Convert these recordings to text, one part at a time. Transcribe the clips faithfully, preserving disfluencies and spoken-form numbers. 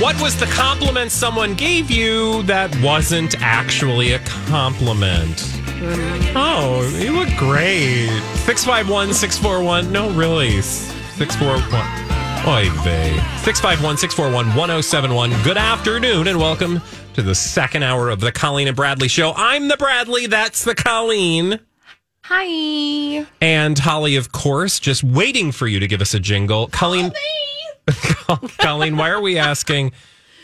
What was the compliment someone gave you that wasn't actually a compliment? Oh, you look great. six five one, six four one. No, really. six four one. Oy vey. six five one, six four one, one oh seven one. Good afternoon and welcome to the second hour of the Colleen and Bradley show. I'm the Bradley. That's the Colleen. Hi. And Holly, of course, just waiting for you to give us a jingle. Colleen. Holly. Colleen, why are we asking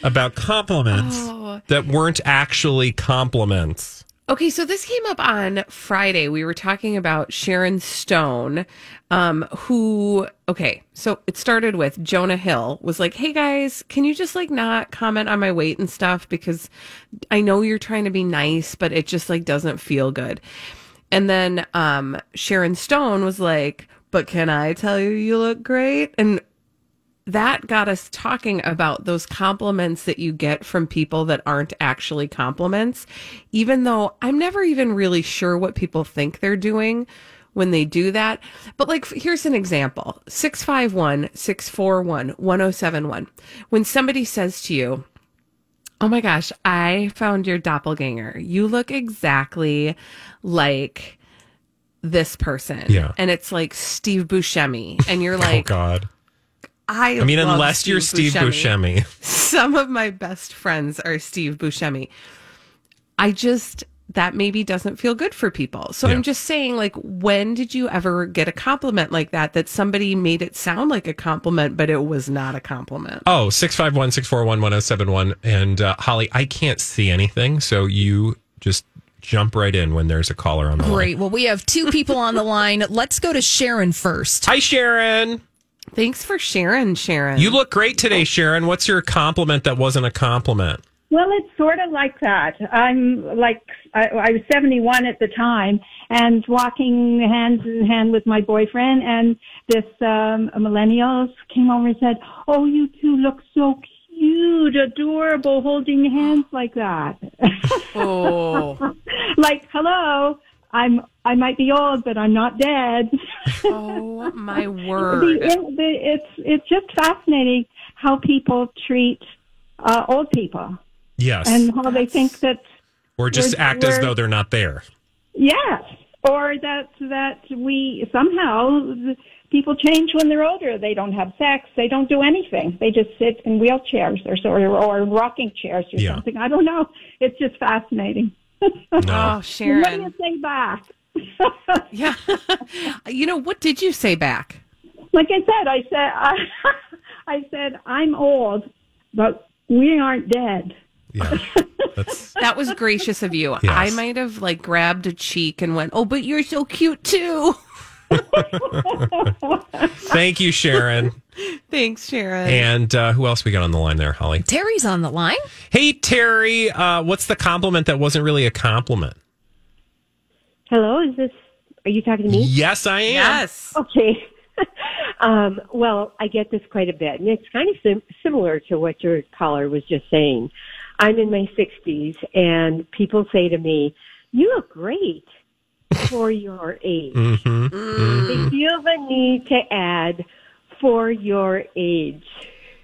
about compliments oh. that weren't actually compliments? Okay, so this came up on Friday. We were talking about Sharon Stone, um, who, okay, so it started with Jonah Hill was like, hey guys, can you just like not comment on my weight and stuff? Because I know you're trying to be nice, but it just like doesn't feel good. And then um, Sharon Stone was like, but can I tell you you look great? And that got us talking about those compliments that you get from people that aren't actually compliments, even though I'm never even really sure what people think they're doing when they do that. But like, here's an example. six five one, six four one, one oh seven one. When somebody says to you, oh my gosh, I found your doppelganger. You look exactly like this person. Yeah. And it's like Steve Buscemi. And you're like, oh God. I, I mean, unless Steve you're Steve Buscemi. Buscemi. Some of my best friends are Steve Buscemi. I just, that maybe doesn't feel good for people. So yeah. I'm just saying, like, when did you ever get a compliment like that, that somebody made it sound like a compliment, but it was not a compliment? Oh, six five one, six four one, one oh seven one. And uh, Holly, I can't see anything. So you just jump right in when there's a caller on the line. Great. Well, we have two people on the line. Let's go to Sharon first. Hi, Sharon. Thanks for sharing, Sharon. You look great today, Sharon. What's your compliment that wasn't a compliment? Well, it's sort of like that. I'm like, I, I was seventy-one at the time and walking hand in hand with my boyfriend, and this um, millennial came over and said, oh, you two look so cute, adorable, holding hands like that. Oh. Like, hello. I'm, I might be old, but I'm not dead. Oh, my word. the, it, the, it's, it's just fascinating how people treat uh, old people. Yes. And how That's... they think that... Or just act as though they're not there. Yes. Or that, that we somehow... People change when they're older. They don't have sex. They don't do anything. They just sit in wheelchairs or, or, or rocking chairs or yeah. something. I don't know. It's just fascinating. No. Oh, Sharon. What do you say back? Yeah. You know, what did you say back? Like I said, I said, I, I said, I'm old, but we aren't dead. Yeah, that's... That was gracious of you. Yes. I might have, like, grabbed a cheek and went, oh, but you're so cute, too. Thank you, Sharon. Thanks, Sharon. And uh, who else we got on the line there, Holly? Terry's on the line. Hey, Terry, uh, what's the compliment that wasn't really a compliment? Hello, is this, are you talking to me? Yes, I am. Yes. Okay. um, well, I get this quite a bit, and it's kind of sim- similar to what your caller was just saying. I'm in my sixties, and people say to me, you look great for your age. Mm-hmm. Mm. They feel the need to add, for your age.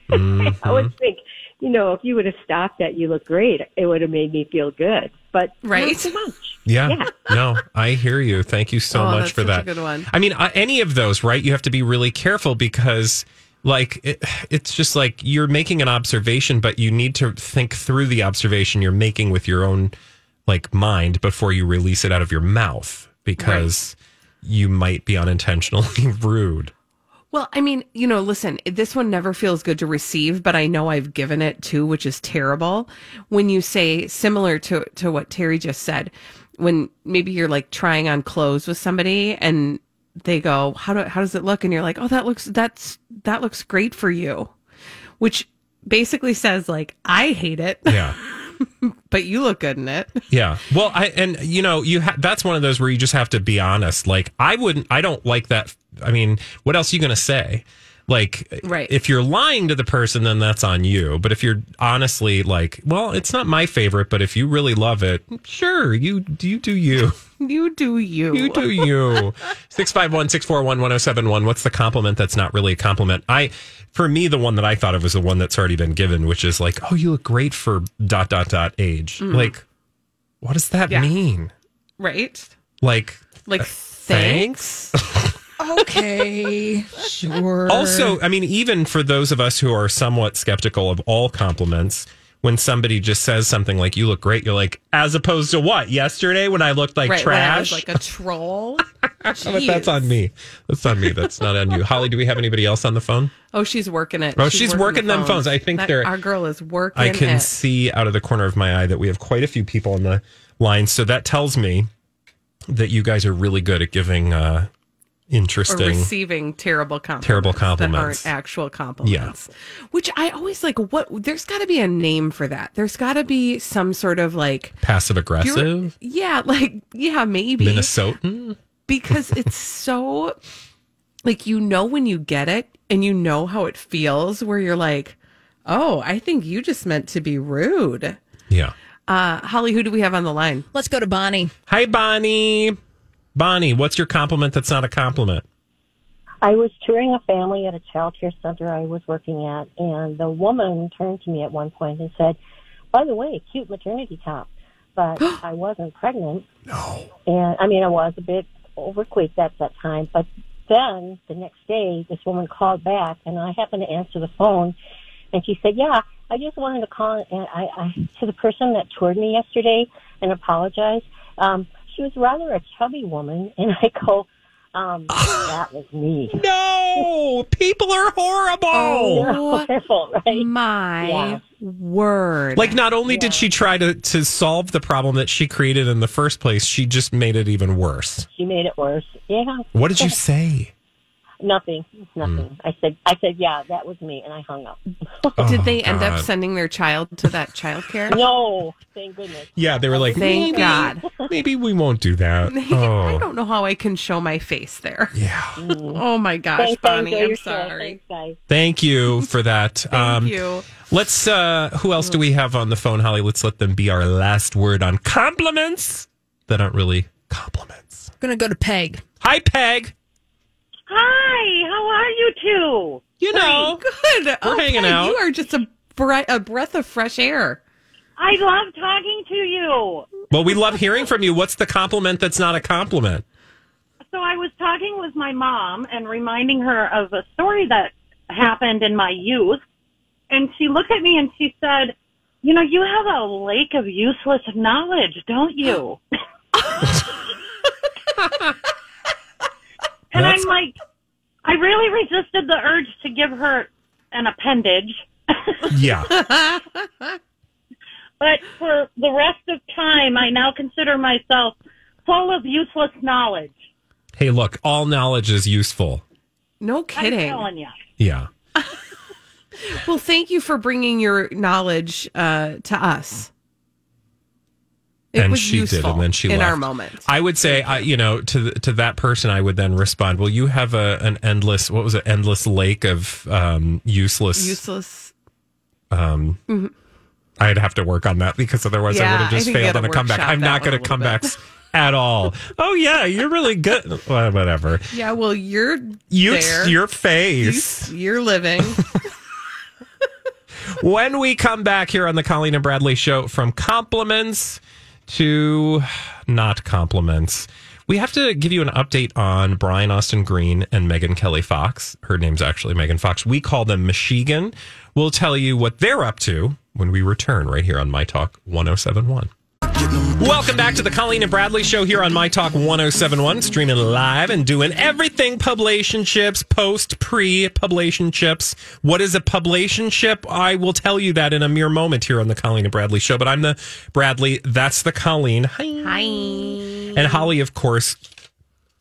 Mm-hmm. I would think, you know, if you would have stopped at you look great, it would have made me feel good. But right? Not so much. Yeah. yeah. No, I hear you. Thank you so oh, much that's for such that. A good one. I mean, any of those, right? You have to be really careful because like it, it's just like you're making an observation, but you need to think through the observation you're making with your own like mind before you release it out of your mouth, because right. you might be unintentionally rude. Well, I mean, you know, listen, this one never feels good to receive, but I know I've given it too, which is terrible. When you say similar to, to what Terry just said, when maybe you're like trying on clothes with somebody and they go, how do, how does it look? And you're like, oh, that looks, that's, that looks great for you, which basically says like, I hate it. Yeah. But you look good in it. Yeah. Well, I, and you know, you ha- that's one of those where you just have to be honest. Like, I wouldn't, I don't like that. I mean, what else are you going to say? Like, right. if you're lying to the person, then that's on you. But if you're honestly like, well, it's not my favorite, but if you really love it, sure, you, you do you. You do you. You do you. six five one, six four one, one oh seven one. What's the compliment that's not really a compliment? I, for me, the one that I thought of was the one that's already been given, which is like, oh, you look great for dot, dot, dot age. Mm. Like, what does that yeah. mean? Right. Like, like, uh, thanks. thanks? Okay, sure. Also, I mean, even for those of us who are somewhat skeptical of all compliments, when somebody just says something like, you look great, you're like, as opposed to what? Yesterday when I looked like right, trash? I was like a troll? But that's on me. That's on me. That's not on you. Holly, do we have anybody else on the phone? Oh, she's working it. Oh, she's, she's working, working the them phones. phones. I think that, they're... Our girl is working I can it. see out of the corner of my eye that we have quite a few people on the line, so that tells me that you guys are really good at giving... Uh, Interesting. Or receiving terrible compliments. Terrible compliments. That aren't actual compliments. Yeah. Which I always like, what, there's got to be a name for that. There's got to be some sort of like... Passive aggressive? Yeah, like, yeah, maybe. Minnesotan? Because it's so... Like, you know when you get it and you know how it feels where you're like, oh, I think you just meant to be rude. Yeah. Uh, Holly, who do we have on the line? Let's go to Bonnie. Hi, Bonnie. Bonnie, what's your compliment that's not a compliment? I was touring a family at a child care center I was working at, and the woman turned to me at one point and said, by the way, cute maternity top. But I wasn't pregnant. No. And, I mean, I was a bit overweight at that time. But then, the next day, this woman called back, and I happened to answer the phone, and she said, yeah, I just wanted to call and I, I to the person that toured me yesterday and apologize. Um She was rather a chubby woman, and I go, um, that was me. No! People are horrible! Oh, they're horrible, right? My yeah. word. Like, not only yeah. did she try to, to solve the problem that she created in the first place, she just made it even worse. She made it worse, yeah. What did you say? Nothing, nothing. Mm. I said, I said, yeah, that was me, and I hung up. Oh, did they God. end up sending their child to that child care? No, thank goodness. Yeah, they were like, thank maybe, God. Maybe we won't do that. Oh. I don't know how I can show my face there. Yeah. Mm. Oh my gosh, thanks, Bonnie, thanks, I'm sorry. Thanks, guys. Thank you for that. Thank um, you. Let's. Uh, who else do we have on the phone, Holly? Let's let them be our last word on compliments that aren't really compliments. I'm gonna go to Peg. Hi, Peg. Hi, how are you two? You know, good. We're oh, hanging God, out. You are just a, bre- a breath of fresh air. I love talking to you. Well, we love hearing from you. What's the compliment that's not a compliment? So I was talking with my mom and reminding her of a story that happened in my youth. And she looked at me and she said, you know, you have a lake of useless knowledge, don't you? And That's... I'm like, I really resisted the urge to give her an appendage. Yeah. But for the rest of time, I now consider myself full of useless knowledge. Hey, look, all knowledge is useful. No kidding. I'm telling you. Yeah. Well, thank you for bringing your knowledge uh, to us. It and she did, and then she in left. Our moment. I would say, I, you know, to the, to that person, I would then respond, well, you have a an endless, what was it, endless lake of um, useless... Useless. Um, mm-hmm. I'd have to work on that, because otherwise yeah, I would have just failed on a comeback. I'm not good at comebacks at all. Oh, yeah, you're really good. Well, whatever. Yeah, well, you're you, there. Your face. You, you're living. When we come back here on the Colleen and Bradley show, from compliments... to not compliments. We have to give you an update on Brian Austin Green and Megan Kelly Fox. Her name's actually Megan Fox. We call them Michigan. We'll tell you what they're up to when we return right here on My Talk one oh seven point one. Welcome back to the Colleen and Bradley show here on My Talk one oh seven point one, streaming live and doing everything publicationships, post, pre publicationships. What is a publicationship? I will tell you that in a mere moment here on the Colleen and Bradley show, but I'm the Bradley, that's the Colleen. Hi. Hi. And Holly, of course.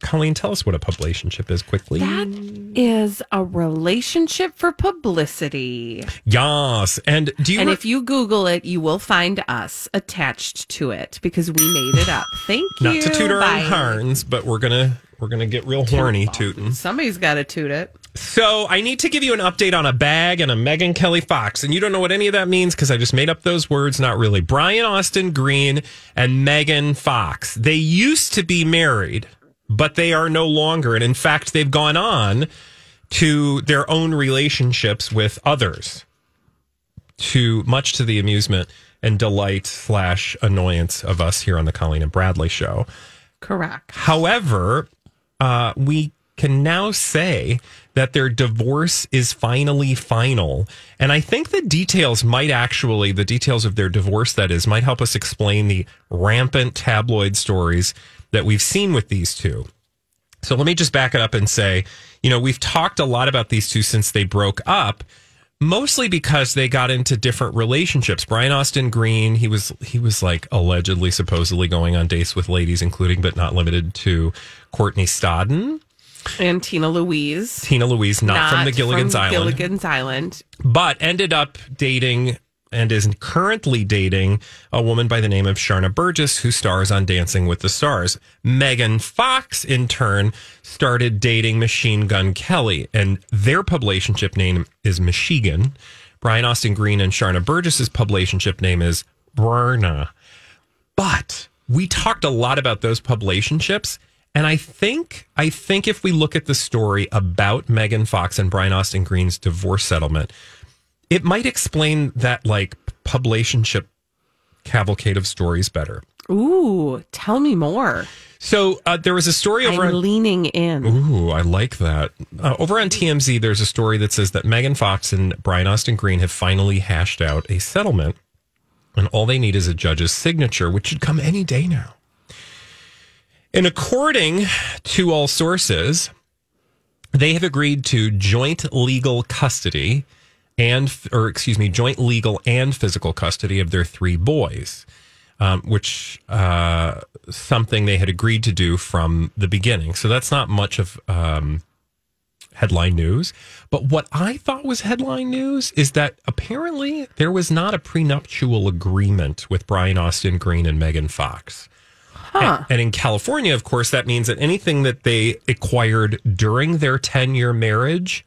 Colleen, tell us what a publicationship is quickly. That is a relationship for publicity. Yes. And do you And re- if you Google it, you will find us attached to it because we made it up. Thank Not you. Not to toot our own horns, but we're gonna we're gonna get real horny tootin'. Somebody's gotta toot it. So I need to give you an update on a bag and a Megan Kelly Fox. And you don't know what any of that means because I just made up those words. Not really. Brian Austin Green and Megan Fox. They used to be married, but they are no longer. And in fact, they've gone on to their own relationships with others, to much to the amusement and delight slash annoyance of us here on the Colleen and Bradley show. Correct. However, uh, we can now say that their divorce is finally final. And I think the details might actually, the details of their divorce, that is, might help us explain the rampant tabloid stories that we've seen with these two. So let me just back it up and say, you know, we've talked a lot about these two since they broke up, mostly because they got into different relationships. Brian Austin Green, he was he was like allegedly, supposedly going on dates with ladies, including but not limited to Courtney Stodden. And Tina Louise. Tina Louise, not, not from the Gilligan's from Island. Gilligan's Island. But ended up dating and is currently dating a woman by the name of Sharna Burgess, who stars on Dancing with the Stars. Megan Fox, in turn, started dating Machine Gun Kelly, and their publicationship name is Michigan. Brian Austin Green and Sharna Burgess's publicationship name is Brna. But we talked a lot about those publicationships, and I think I think if we look at the story about Megan Fox and Brian Austin Green's divorce settlement, it might explain that, like, publicationship cavalcade of stories better. Ooh, tell me more. So uh, there was a story over I'm on... leaning in. Ooh, I like that. Uh, over on T M Z, there's a story that says that Megan Fox and Brian Austin Green have finally hashed out a settlement, and all they need is a judge's signature, which should come any day now. And according to all sources, they have agreed to joint legal custody... and, or excuse me, joint legal and physical custody of their three boys, um, which uh, something they had agreed to do from the beginning. So that's not much of um, headline news. But what I thought was headline news is that apparently there was not a prenuptial agreement with Brian Austin Green and Megan Fox. Huh. And, and in California, of course, that means that anything that they acquired during their ten-year marriage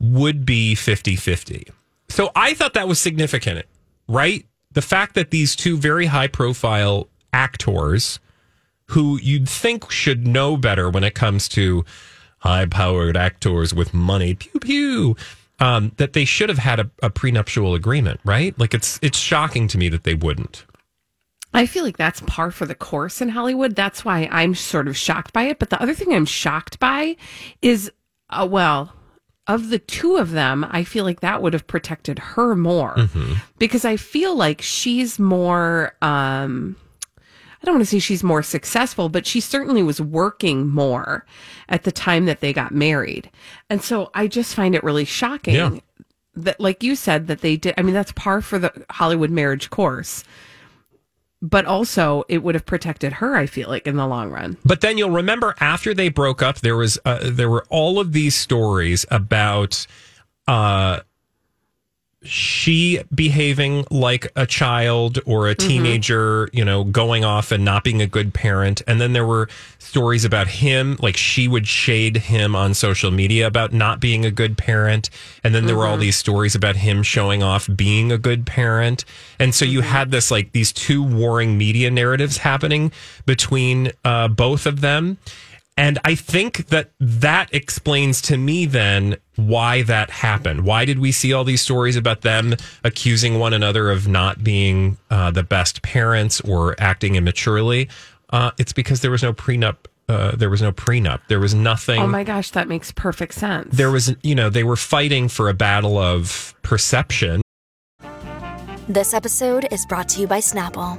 would be fifty-fifty. So I thought that was significant, right? The fact that these two very high-profile actors who you'd think should know better when it comes to high-powered actors with money, pew, pew, um, that they should have had a, a prenuptial agreement, right? Like, it's it's shocking to me that they wouldn't. I feel like that's par for the course in Hollywood. That's why I'm sort of shocked by it. But the other thing I'm shocked by is, uh, well... of the two of them, I feel like that would have protected her more mm-hmm. because I feel like she's more, um, I don't want to say she's more successful, but she certainly was working more at the time that they got married. And so I just find it really shocking yeah. that, like you said, that they did. I mean, that's par for the Hollywood marriage course. But also, it would have protected her, I feel like, in the long run. But then you'll remember after they broke up, there was uh, there were all of these stories about uh, she behaving like a child or a teenager, mm-hmm. you know, going off and not being a good parent. And then there were stories about him, like she would shade him on social media about not being a good parent. And then there mm-hmm. were all these stories about him showing off being a good parent. And so you had this, like, these two warring media narratives happening between uh, both of them. And I think that that explains to me then why that happened. Why did we see all these stories about them accusing one another of not being uh, the best parents or acting immaturely? Uh, it's because there was no prenup Uh, there was no prenup. There was nothing. Oh my gosh, that makes perfect sense. There was, you know, they were fighting for a battle of perception. This episode is brought to you by Snapple.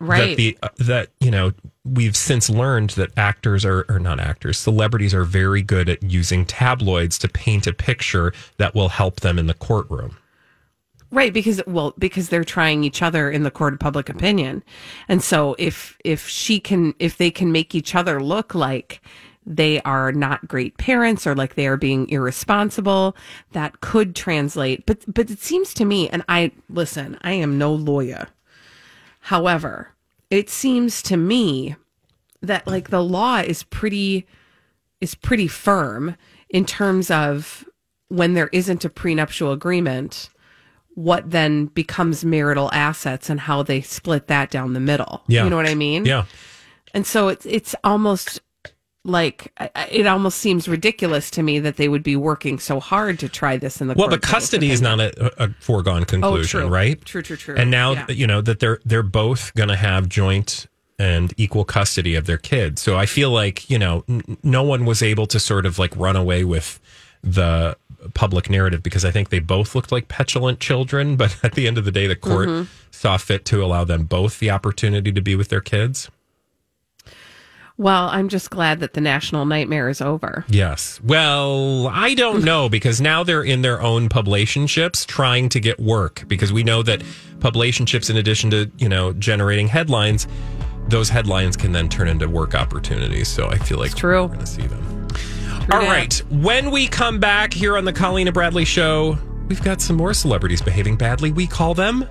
Right. That, the, uh, that, you know, we've since learned that actors are, or not actors, celebrities are very good at using tabloids to paint a picture that will help them in the courtroom. Right. Because, well, because they're trying each other in the court of public opinion. And so if, if she can, if they can make each other look like they are not great parents or like they are being irresponsible, that could translate. But, but it seems to me, and I, listen, I am no lawyer. However, it seems to me that like the law is pretty is pretty firm in terms of when there isn't a prenuptial agreement, what then becomes marital assets and how they split that down the middle. Yeah. You know what I mean? Yeah. And so it's it's almost like it almost seems ridiculous to me that they would be working so hard to try this in the well, court. Well, but custody is not a, a foregone conclusion, oh, true. Right? True, true, true. And now yeah. you know that they're they're both going to have joint and equal custody of their kids. So I feel like you know n- no one was able to sort of like run away with the public narrative because I think they both looked like petulant children. But at the end of the day, the court mm-hmm. saw fit to allow them both the opportunity to be with their kids. Well, I'm just glad that the national nightmare is over. Yes. Well, I don't know, because now they're in their own publationships trying to get work, because we know that publationships, in addition to, you know, generating headlines, those headlines can then turn into work opportunities. So I feel like it's true. We're going to see them. True All that. Right. When we come back here on the Colleen and Bradley show, we've got some more celebrities behaving badly. We call them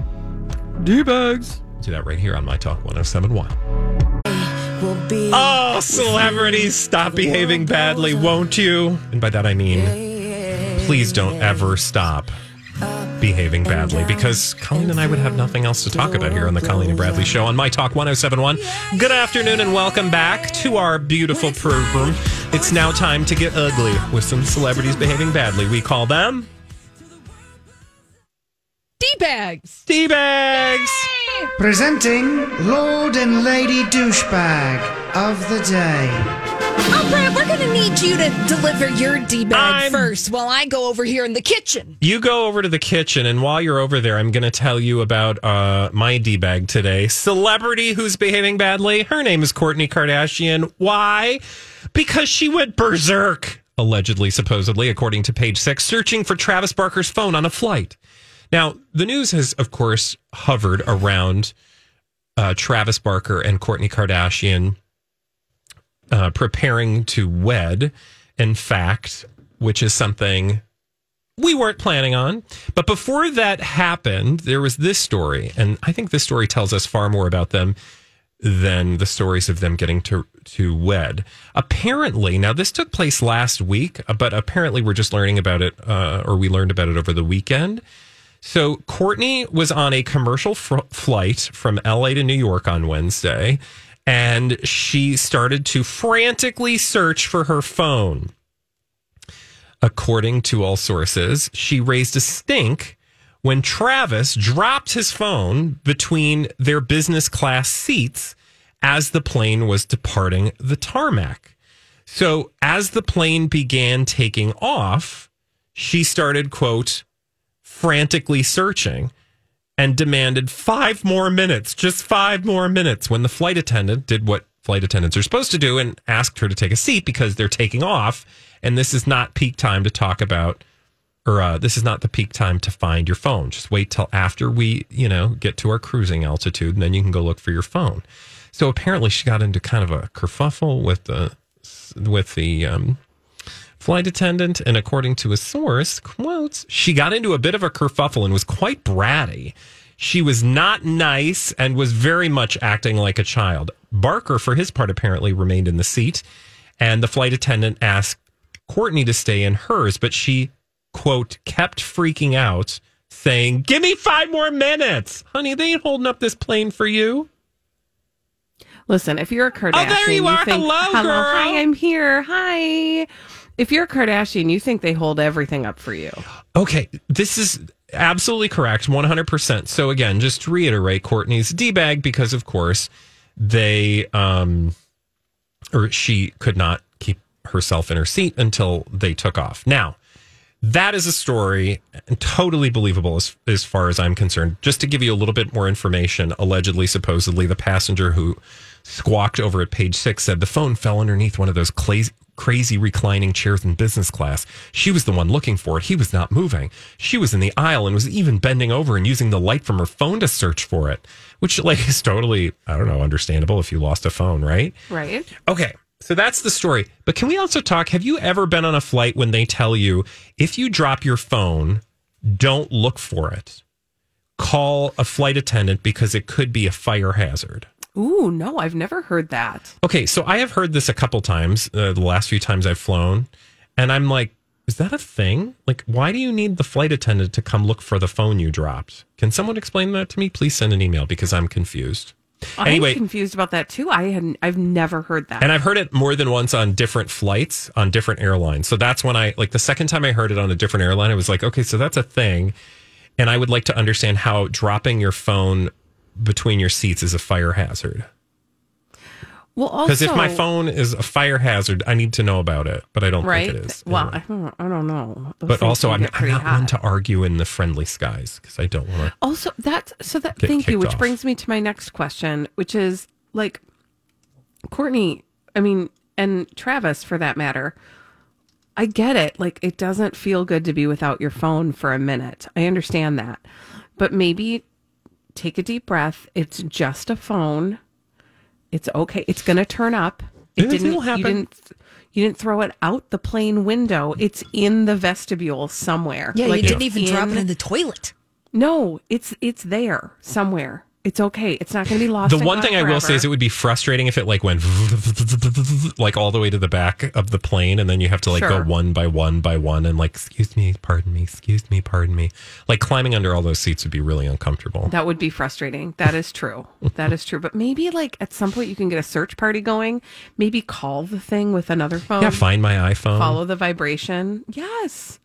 D-bags. Do that right here on My Talk one oh seven point one. Oh, celebrities, stop behaving badly, won't you? And by that I mean, please don't ever stop behaving badly, because Colleen and I would have nothing else to talk about here on the Colleen and Bradley show on My Talk one oh seven point one. Good afternoon and welcome back to our beautiful program. It's now time to get ugly with some celebrities behaving badly. We call them... D-bags. D-bags. Yay! Presenting Lord and Lady Douchebag of the day. Oh, Brad, we're going to need you to deliver your D-bag I'm... first while I go over here in the kitchen. You go over to the kitchen, and while you're over there, I'm going to tell you about uh, my D-bag today. Celebrity who's behaving badly. Her name is Kourtney Kardashian. Why? Because she went berserk, allegedly, supposedly, according to Page Six, searching for Travis Barker's phone on a flight. Now, the news has, of course, hovered around uh, Travis Barker and Kourtney Kardashian uh, preparing to wed, in fact, which is something we weren't planning on. But before that happened, there was this story, and I think this story tells us far more about them than the stories of them getting to, to wed. Apparently, now this took place last week, but apparently we're just learning about it, uh, or we learned about it over the weekend. So Kourtney was on a commercial fr- flight from L A to New York on Wednesday, and she started to frantically search for her phone. According to all sources, she raised a stink when Travis dropped his phone between their business class seats as the plane was departing the tarmac. So as the plane began taking off, she started, quote, frantically searching, and demanded five more minutes, just five more minutes, when the flight attendant did what flight attendants are supposed to do, and asked her to take a seat because they're taking off. And this is not peak time to talk about, or uh, this is not the peak time to find your phone. Just wait till after we, you know, get to our cruising altitude, and then you can go look for your phone. So apparently she got into kind of a kerfuffle with the, with the um, flight attendant. And according to a source, quotes, she got into a bit of a kerfuffle and was quite bratty. She was not nice and was very much acting like a child. Barker, for his part, apparently remained in the seat, and the flight attendant asked Courtney to stay in hers, but she, quote, kept freaking out, saying, "Give me five more minutes. Honey, they ain't holding up this plane for you." Listen, if you're a Kardashian, oh, there you, you are. Think, hello, hello, girl. Hi, I'm here. Hi. If you're a Kardashian, you think they hold everything up for you. Okay, this is absolutely correct, one hundred percent. So again, just to reiterate, Courtney's D-bag because, of course, they um, or she could not keep herself in her seat until they took off. Now, that is a story and totally believable as, as far as I'm concerned. Just to give you a little bit more information, allegedly, supposedly, the passenger who squawked over at Page Six said the phone fell underneath one of those cla- crazy reclining chairs in business class. She was the one looking for it. He was not moving. She was in the aisle and was even bending over and using the light from her phone to search for it, which like is totally, I don't know, understandable if you lost a phone, right? Right. Okay. So that's the story. But can we also talk, have you ever been on a flight when they tell you, if you drop your phone, don't look for it. Call a flight attendant because it could be a fire hazard. Ooh, no, I've never heard that. Okay, so I have heard this a couple times, uh, the last few times I've flown. And I'm like, is that a thing? Like, why do you need the flight attendant to come look for the phone you dropped? Can someone explain that to me? Please send an email because I'm confused. Anyway, I'm confused about that too. I hadn't, I've never heard that. And I've heard it more than once on different flights, on different airlines. So that's when I, like the second time I heard it on a different airline, I was like, okay, so that's a thing. And I would like to understand how dropping your phone between your seats is a fire hazard. Well, also, because if my phone is a fire hazard, I need to know about it, but I don't right? think it is. Well, anyway. I, don't, I don't know. Those but also, I'm, I'm not hot. one to argue in the friendly skies because I don't want to. Also, that's so that. Thank you, which off. brings me to my next question, which is like, Courtney, I mean, and Travis for that matter. I get it. Like, it doesn't feel good to be without your phone for a minute. I understand that, but maybe take a deep breath. It's just a phone. It's okay. It's going to turn up. It, it didn't happen. You didn't, you didn't throw it out the plane window. It's in the vestibule somewhere. Yeah, like you didn't even in, drop it in the toilet. No, it's it's there somewhere. It's okay. It's not going to be lost. The one thing forever. I will say is it would be frustrating if it like went like all the way to the back of the plane, and then you have to like sure. go one by one by one, and like excuse me, pardon me, excuse me, pardon me. Like climbing under all those seats would be really uncomfortable. That would be frustrating. That is true. That is true. But maybe like at some point you can get a search party going. Maybe call the thing with another phone. Yeah, find my iPhone. Follow the vibration. Yes.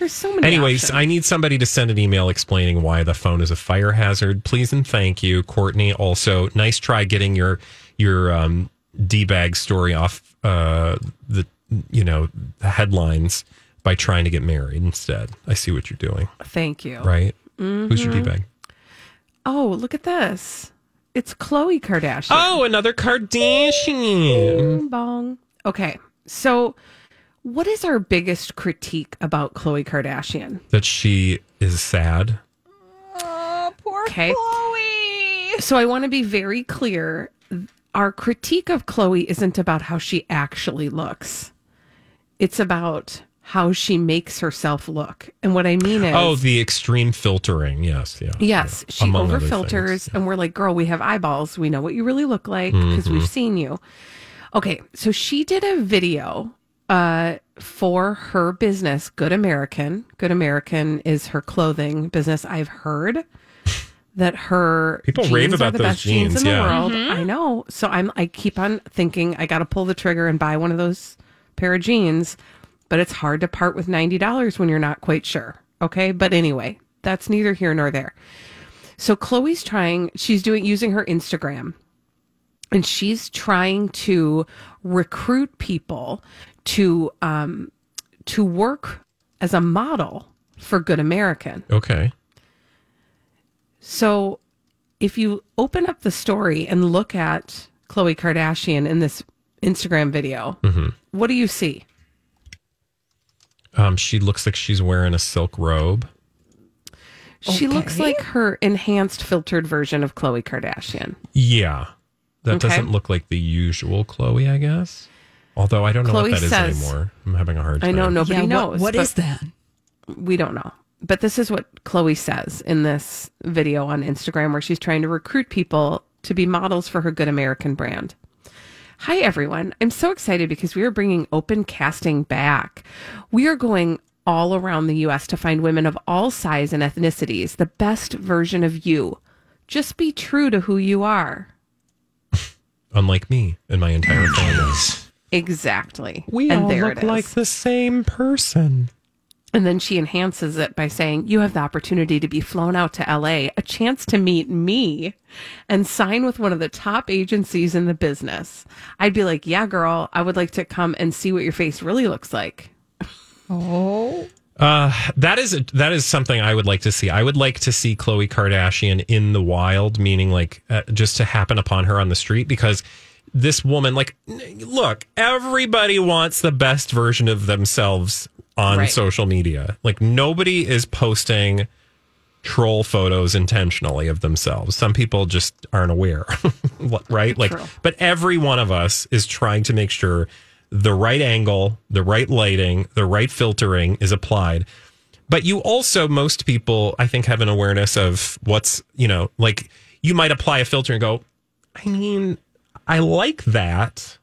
There's so many Anyways, options. I need somebody to send an email explaining why the phone is a fire hazard. Please and thank you, Courtney. Also, nice try getting your your um, D-bag story off uh, the you know the headlines by trying to get married instead. I see what you're doing. Thank you. Right? Mm-hmm. Who's your D-bag? Oh, look at this. It's Khloe Kardashian. Oh, another Kardashian. Bing, bong. Okay, so what is our biggest critique about Khloe Kardashian? That she is sad. Oh, poor okay. Khloe. So I want to be very clear. Our critique of Khloe isn't about how she actually looks. It's about how she makes herself look. And what I mean is... Oh, the extreme filtering. Yes. Yeah. Yes. Yeah. She Among over filters. Yeah. And we're like, girl, we have eyeballs. We know what you really look like because mm-hmm. we've seen you. Okay. So she did a video Uh, for her business, Good American. Good American is her clothing business. I've heard that her people jeans rave about are the those best jeans, jeans in yeah. the world. Mm-hmm. I know, so I'm. I keep on thinking I got to pull the trigger and buy one of those pair of jeans, but it's hard to part with ninety dollars when you're not quite sure. Okay, but anyway, that's neither here nor there. So Khloe's trying. She's doing using her Instagram, and she's trying to recruit people to um to work as a model for Good American. Okay. So if you open up the story and look at Khloe Kardashian in this Instagram video. Mm-hmm. What do you see? Um, she looks like she's wearing a silk robe. She okay. looks like her enhanced filtered version of Khloe Kardashian. Yeah. That okay. doesn't look like the usual Khloe, I guess. Although I don't know Khloe what that says, is anymore. I'm having a hard time. I know nobody yeah, knows. What, what is that? We don't know. But this is what Khloe says in this video on Instagram where she's trying to recruit people to be models for her Good American brand. Hi, everyone. I'm so excited because we are bringing open casting back. We are going all around the U S to find women of all size and ethnicities, the best version of you. Just be true to who you are. Unlike me and my entire family. Exactly. We and all there look like the same person. And then she enhances it by saying, you have the opportunity to be flown out to L A, a chance to meet me and sign with one of the top agencies in the business. I'd be like, yeah, girl, I would like to come and see what your face really looks like. Oh, uh, that is, that is something I would like to see. I would like to see Khloe Kardashian in the wild, meaning like uh, just to happen upon her on the street, because this woman, like, look, everybody wants the best version of themselves on right. social media. Like, nobody is posting troll photos intentionally of themselves. Some people just aren't aware, right? Like, but every one of us is trying to make sure the right angle, the right lighting, the right filtering is applied. But you also, most people, I think, have an awareness of what's, you know, like, you might apply a filter and go, I mean, I like that.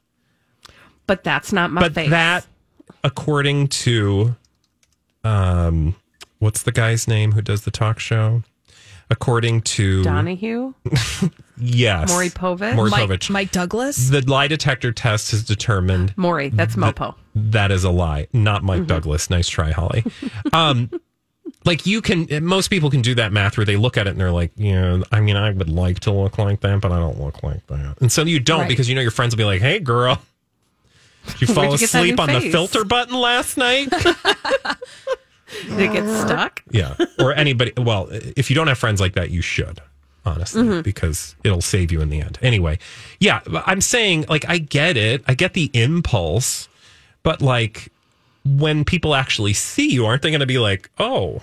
But that's not my but face. But that, according to, um, what's the guy's name who does the talk show? According to... Donahue? Yes. Maury Povich? Maury Mike, Povich. Mike Douglas? The lie detector test has determined... Maury, that's that, Mopo. That is a lie. Not Mike mm-hmm. Douglas. Nice try, Holly. Um, like, you can... Most people can do that math where they look at it and they're like, you know, I mean, I would like to look like that, but I don't look like that. And so you don't right. because you know your friends will be like, hey, girl... Did you fall you asleep on face? The filter button last night? Did it get stuck? Yeah. Or anybody. Well, if you don't have friends like that, you should, honestly, mm-hmm. because it'll save you in the end. Anyway, yeah, I'm saying, like, I get it. I get the impulse. But, like, when people actually see you, aren't they going to be like, oh,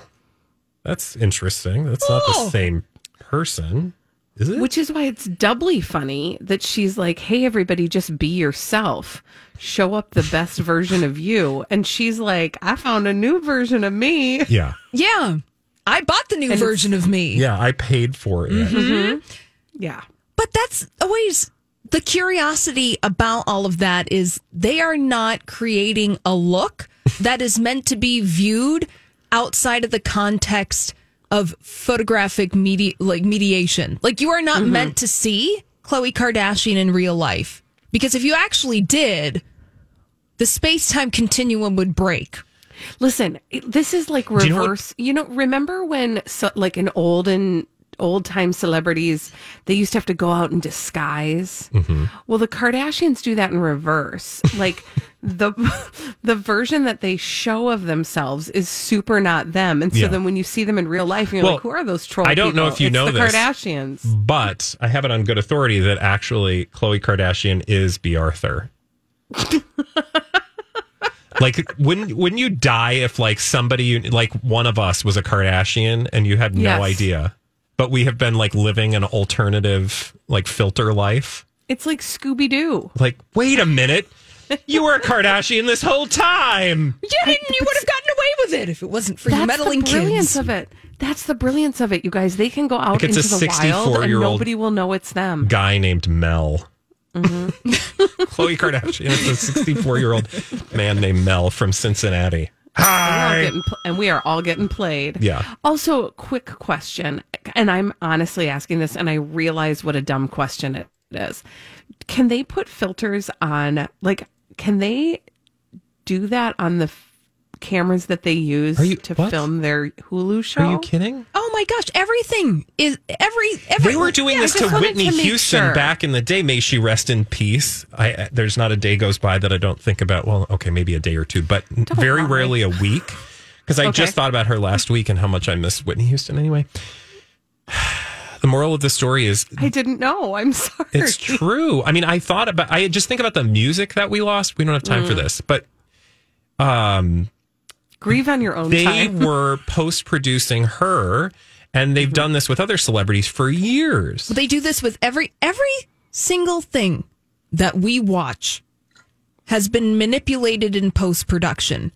that's interesting. That's oh. not the same person. Is Which is why it's doubly funny that she's like, hey, everybody, just be yourself. Show up the best version of you. And she's like, I found a new version of me. Yeah. Yeah. I bought the new and version of me. Yeah. I paid for it. Mm-hmm. Mm-hmm. Yeah. But that's always the curiosity about all of that is they are not creating a look that is meant to be viewed outside of the context of photographic media, like mediation. Like, you are not mm-hmm. meant to see Khloe Kardashian in real life. Because if you actually did, the space-time continuum would break. Listen, this is like reverse. Do you know, what- you know, remember when, so, like, in olden, old-time celebrities, they used to have to go out in disguise? Mm-hmm. Well, the Kardashians do that in reverse. Like... the the version that they show of themselves is super not them. And so yeah. then when you see them in real life, you're well, like, who are those troll people? I don't people? know if you it's know the this, Kardashians. But I have it on good authority that actually Khloe Kardashian is Bea Arthur. Like, wouldn't, wouldn't you die if, like, somebody, like, one of us was a Kardashian and you had no yes. idea? But we have been, like, living an alternative, like, filter life. It's like Scooby-Doo. Like, wait a minute. You were a Kardashian this whole time. You didn't. You would have gotten away with it if it wasn't for you meddling kids. That's the brilliance of it. That's the brilliance of it, you guys. They can go out into the wild and nobody will know it's them. Guy named Mel. Mm-hmm. Khloe Kardashian is a sixty-four-year-old man named Mel from Cincinnati. Hi. We're all pl- and we are all getting played. Yeah. Also, quick question, and I'm honestly asking this, and I realize what a dumb question it is. Can they put filters on, like... Can they do that on the f- cameras that they use you, to what? film their Hulu show? Are you kidding? Oh my gosh, everything is every. every they were doing yeah, this to Whitney to Houston sure. back in the day. May she rest in peace. I, uh, there's not a day goes by that I don't think about. Well, okay, maybe a day or two, but don't very lie. rarely a week. Because I okay. just thought about her last week and how much I miss Whitney Houston. Anyway, The moral of the story is... I didn't know. I'm sorry. It's true. I mean, I thought about... I just think about the music that we lost. We don't have time mm. for this, but... um, grieve on your own they time. They were post-producing her, and they've mm-hmm. done this with other celebrities for years. They do this with every every single thing that we watch has been manipulated in post-production.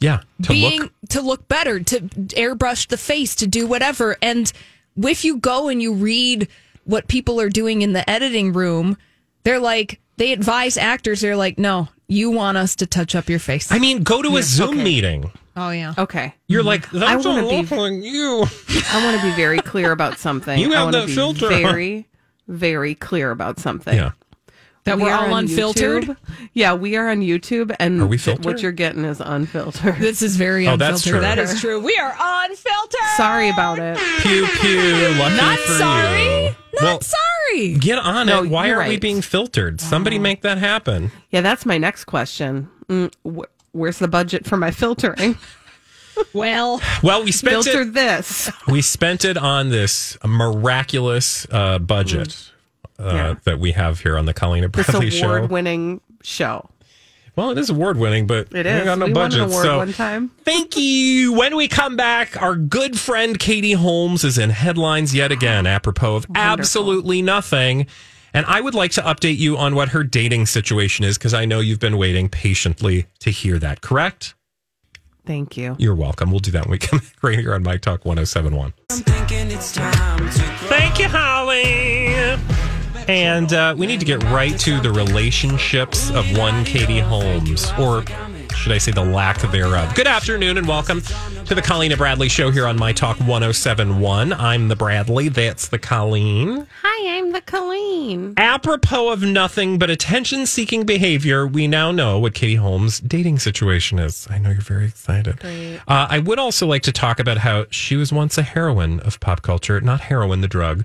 Yeah, to Being, look. To look better, to airbrush the face, to do whatever. And if you go and you read what people are doing in the editing room, they're like, they advise actors, they're like, no, you want us to touch up your face. I mean, go to yeah. a Zoom okay. meeting. Oh, yeah. Okay. You're like, that's I wanna be, on you. I want to be very clear about something. You have I that be filter. Very, very clear about something. Yeah. That we we're all on unfiltered? YouTube. Yeah, we are on YouTube, and are we filtered? What you're getting is unfiltered. This is very unfiltered. Oh, that's true. That is true. We are unfiltered. Sorry about it. Pew, pew. Lucky Not for sorry. You. Not well, sorry. Get on no, it. Why aren't right. we being filtered? Somebody oh. make that happen. Yeah, that's my next question. Mm, wh- where's the budget for my filtering? Well, well, we spent filter it, this. We spent it on this miraculous uh, budget. Mm. Uh, yeah. that we have here on the Colleen and Bradley show. It's an award-winning show. Well, it is award-winning, but it is. We got no we budget. Won an award so one time. Thank you. When we come back, our good friend Katie Holmes is in headlines yet again, apropos of Wonderful. absolutely nothing. And I would like to update you on what her dating situation is, because I know you've been waiting patiently to hear that, correct? Thank you. You're welcome. We'll do that when we come back right here on My Talk one oh seven point one. I'm thinking it's time to Thank you, Holly. And uh, we need to get right to the relationships of one Katie Holmes, or should I say the lack thereof. Good afternoon and welcome to the Colleen and Bradley show here on My Talk one oh seven point one. I'm the Bradley. That's the Colleen. Hi, I'm the Colleen. Apropos of nothing but attention-seeking behavior, we now know what Katie Holmes' dating situation is. I know you're very excited. Uh, I would also like to talk about how she was once a heroine of pop culture, not heroin, the drug.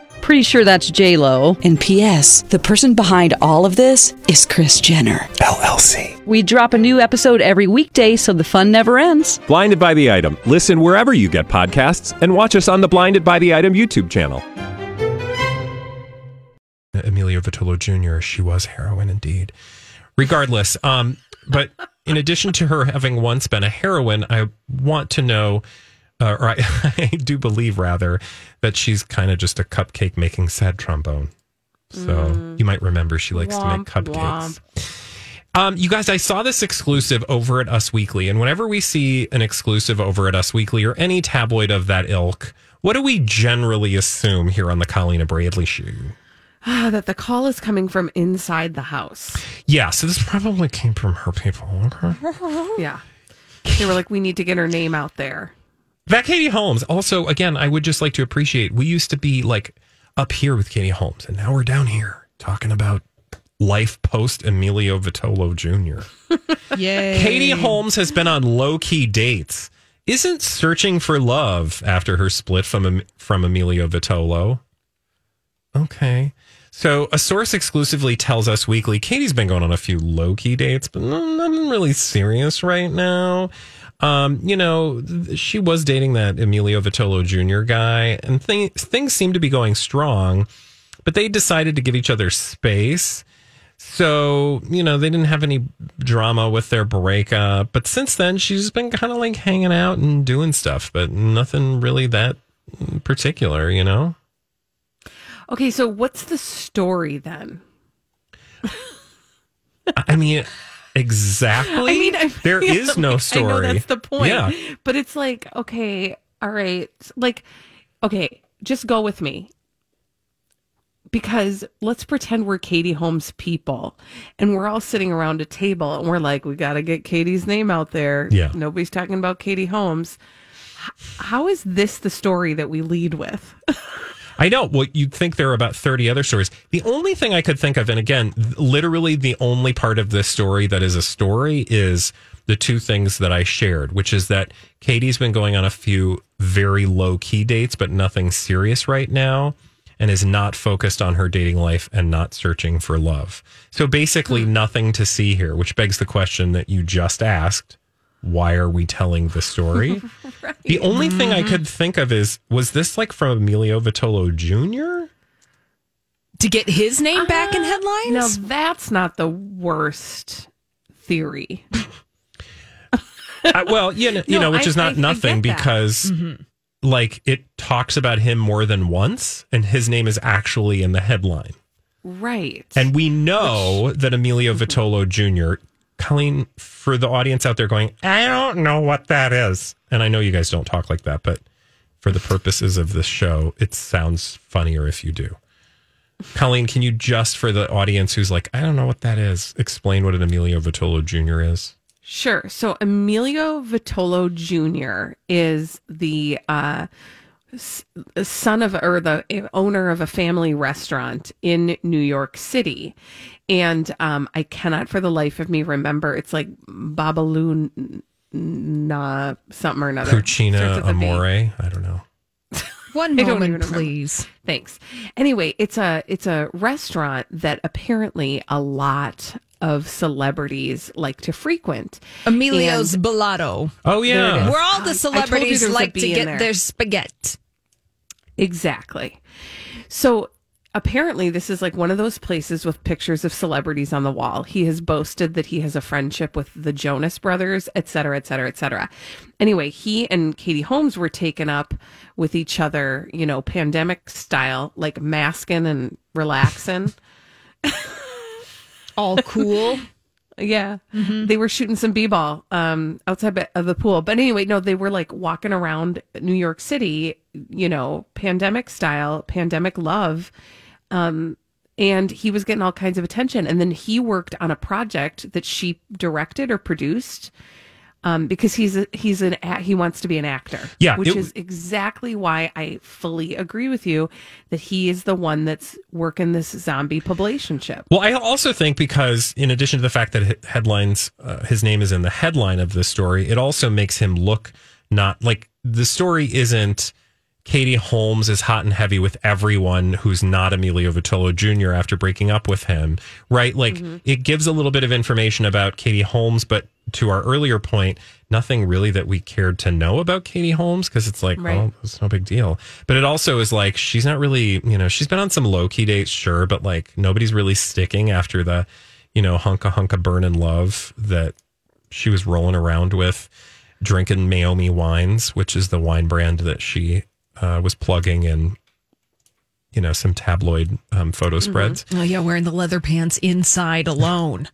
Pretty sure that's J-Lo. And P S the person behind all of this is Kris Jenner, L L C. We drop a new episode every weekday so the fun never ends. Blinded by the Item. Listen wherever you get podcasts and watch us on the Blinded by the Item YouTube channel. Emilio Vitolo Junior, she was heroin indeed. Regardless, um, but in addition to her having once been a heroine, I want to know... Uh, or I, I do believe, rather, that she's kind of just a cupcake making sad trombone. So mm. you might remember she likes womp, to make cupcakes. Um, you guys, I saw this exclusive over at Us Weekly. And whenever we see an exclusive over at Us Weekly or any tabloid of that ilk, what do we generally assume here on the Colleen and Bradley show? Uh, that the call is coming from inside the house. Yeah, so this probably came from her people. Okay? Yeah. They were like, we need to get her name out there. That Katie Holmes. Also, again, I would just like to appreciate, we used to be like up here with Katie Holmes, and now we're down here talking about life post Emilio Vitolo Junior Yay. Katie Holmes has been on low-key dates. Isn't searching for love after her split from, from Emilio Vitolo? Okay. So a source exclusively tells Us Weekly, Katie's been going on a few low-key dates, but nothing really serious right now. Um, you know, she was dating that Emilio Vitolo Junior guy, and th- things seemed to be going strong, but they decided to give each other space. So, you know, they didn't have any drama with their breakup. But since then, she's been kind of like hanging out and doing stuff, but nothing really that particular, you know? Okay, so what's the story then? I mean... Exactly. I mean, I there is no like, story. I know that's the point. Yeah. But it's like, okay, all right. Like, okay, just go with me. Because let's pretend we're Katie Holmes people and we're all sitting around a table and we're like, we got to get Katie's name out there. Yeah. Nobody's talking about Katie Holmes. How is this the story that we lead with? I know. Well, you'd think there are about thirty other stories. The only thing I could think of, and again, literally the only part of this story that is a story, is the two things that I shared, which is that Katie's been going on a few very low key dates, but nothing serious right now, and is not focused on her dating life and not searching for love. So basically nothing to see here, which begs the question that you just asked. Why are we telling the story? Right. The only mm. thing I could think of is, was this like from Emilio Vitolo Junior? To get his name uh, back in headlines? No, that's not the worst theory. I, well, you know, no, you know which I, is not I, nothing I because mm-hmm. like it talks about him more than once and his name is actually in the headline. Right. And we know which, that Emilio mm-hmm. Vitolo Junior, Colleen, for the audience out there going, I don't know what that is. And I know you guys don't talk like that, but for the purposes of this show, it sounds funnier if you do. Colleen, can you just, for the audience who's like, I don't know what that is, explain what an Emilio Vitolo Junior is? Sure. So Emilio Vitolo Junior is the uh, son of, or the owner of a family restaurant in New York City. And um, I cannot for the life of me remember. It's like Babalu na something or another. Cucina Amore. Bee. I don't know. One moment, please. Thanks. Anyway, it's a it's a restaurant that apparently a lot of celebrities like to frequent. Emilio's and, Bellato. Oh, yeah. Where all the celebrities like to get their spaghetti. Exactly. So apparently this is like one of those places with pictures of celebrities on the wall. He has boasted that he has a friendship with the Jonas Brothers, et cetera, et cetera, et cetera. Anyway, he and Katie Holmes were taken up with each other, you know, pandemic style, like masking and relaxing. All cool. Yeah. Mm-hmm. They were shooting some b-ball um, outside of the pool. But anyway, no, they were like walking around New York City, you know, pandemic style, pandemic love. Um, and he was getting all kinds of attention. And then he worked on a project that she directed or produced um, because he's a, he's an a, he wants to be an actor. Yeah, which it, is exactly why I fully agree with you that he is the one that's working this zombie publicationship. Well, I also think because in addition to the fact that headlines, uh, his name is in the headline of the story, it also makes him look not like the story isn't. Katie Holmes is hot and heavy with everyone who's not Emilio Vitolo Junior after breaking up with him, right? Like, mm-hmm. it gives a little bit of information about Katie Holmes, but to our earlier point, nothing really that we cared to know about Katie Holmes, because it's like, right. oh, it's no big deal. But it also is like, she's not really, you know, she's been on some low-key dates, sure, but, like, nobody's really sticking after the, you know, hunka-hunka burnin' love that she was rolling around with, drinking Meiomi Wines, which is the wine brand that she... Uh, was plugging in, you know, some tabloid um, photo mm-hmm. spreads. Oh, yeah, wearing the leather pants inside alone.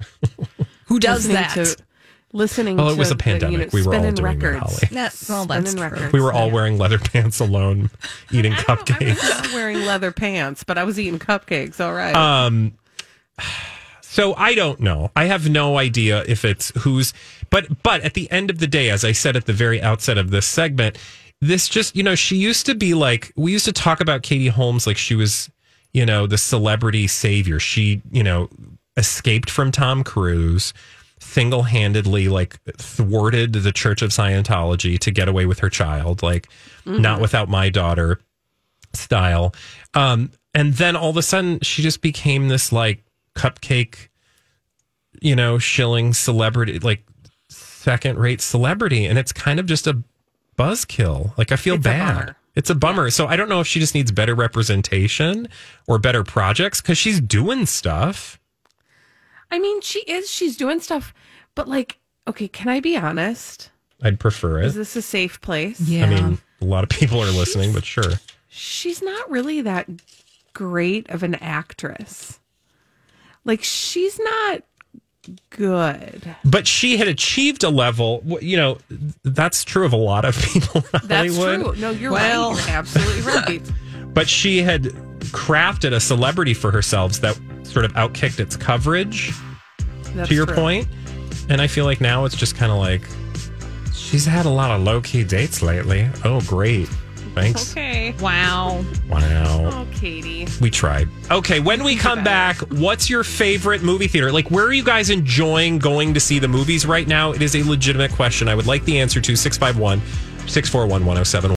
Who does listening that? To, listening to... Well, it was a pandemic. The, you know, we were all doing records. That, Holly. That's, well, that's true. We were all yeah. wearing leather pants alone, eating I cupcakes. I was not wearing leather pants, but I was eating cupcakes, all right. Um, so I don't know. I have no idea if it's who's... But But at the end of the day, as I said at the very outset of this segment... This just, you know, she used to be like, we used to talk about Katie Holmes like she was, you know, the celebrity savior. She, you know, escaped from Tom Cruise, single-handedly, like, thwarted the Church of Scientology to get away with her child, like, mm-hmm. not without my daughter style. Um, and then all of a sudden, she just became this, like, cupcake, you know, shilling celebrity, like, second-rate celebrity. And it's kind of just a buzzkill. Like, I feel it's bad. A it's a bummer. Yeah. So I don't know if she just needs better representation or better projects because she's doing stuff. I mean, she is. She's doing stuff. But, like, okay, can I be honest? I'd prefer it. Is this a safe place? Yeah. I mean, a lot of people are listening, she's, but sure. She's not really that great of an actress. Like, she's not... good, but she had achieved a level. You know, that's true of a lot of people in that's Hollywood. True. No, you're well, right. You're absolutely right. But she had crafted a celebrity for herself that sort of outkicked its coverage. That's to your true. Point, and I feel like now it's just kind of like she's had a lot of low key dates lately. Oh, great, thanks. Okay. Sorry. Wow. Wow. Oh, Katie. We tried. Okay, when we come back, what's your favorite movie theater? Like, where are you guys enjoying going to see the movies right now? It is a legitimate question. I would like the answer to six five one, six four one, one oh seven one.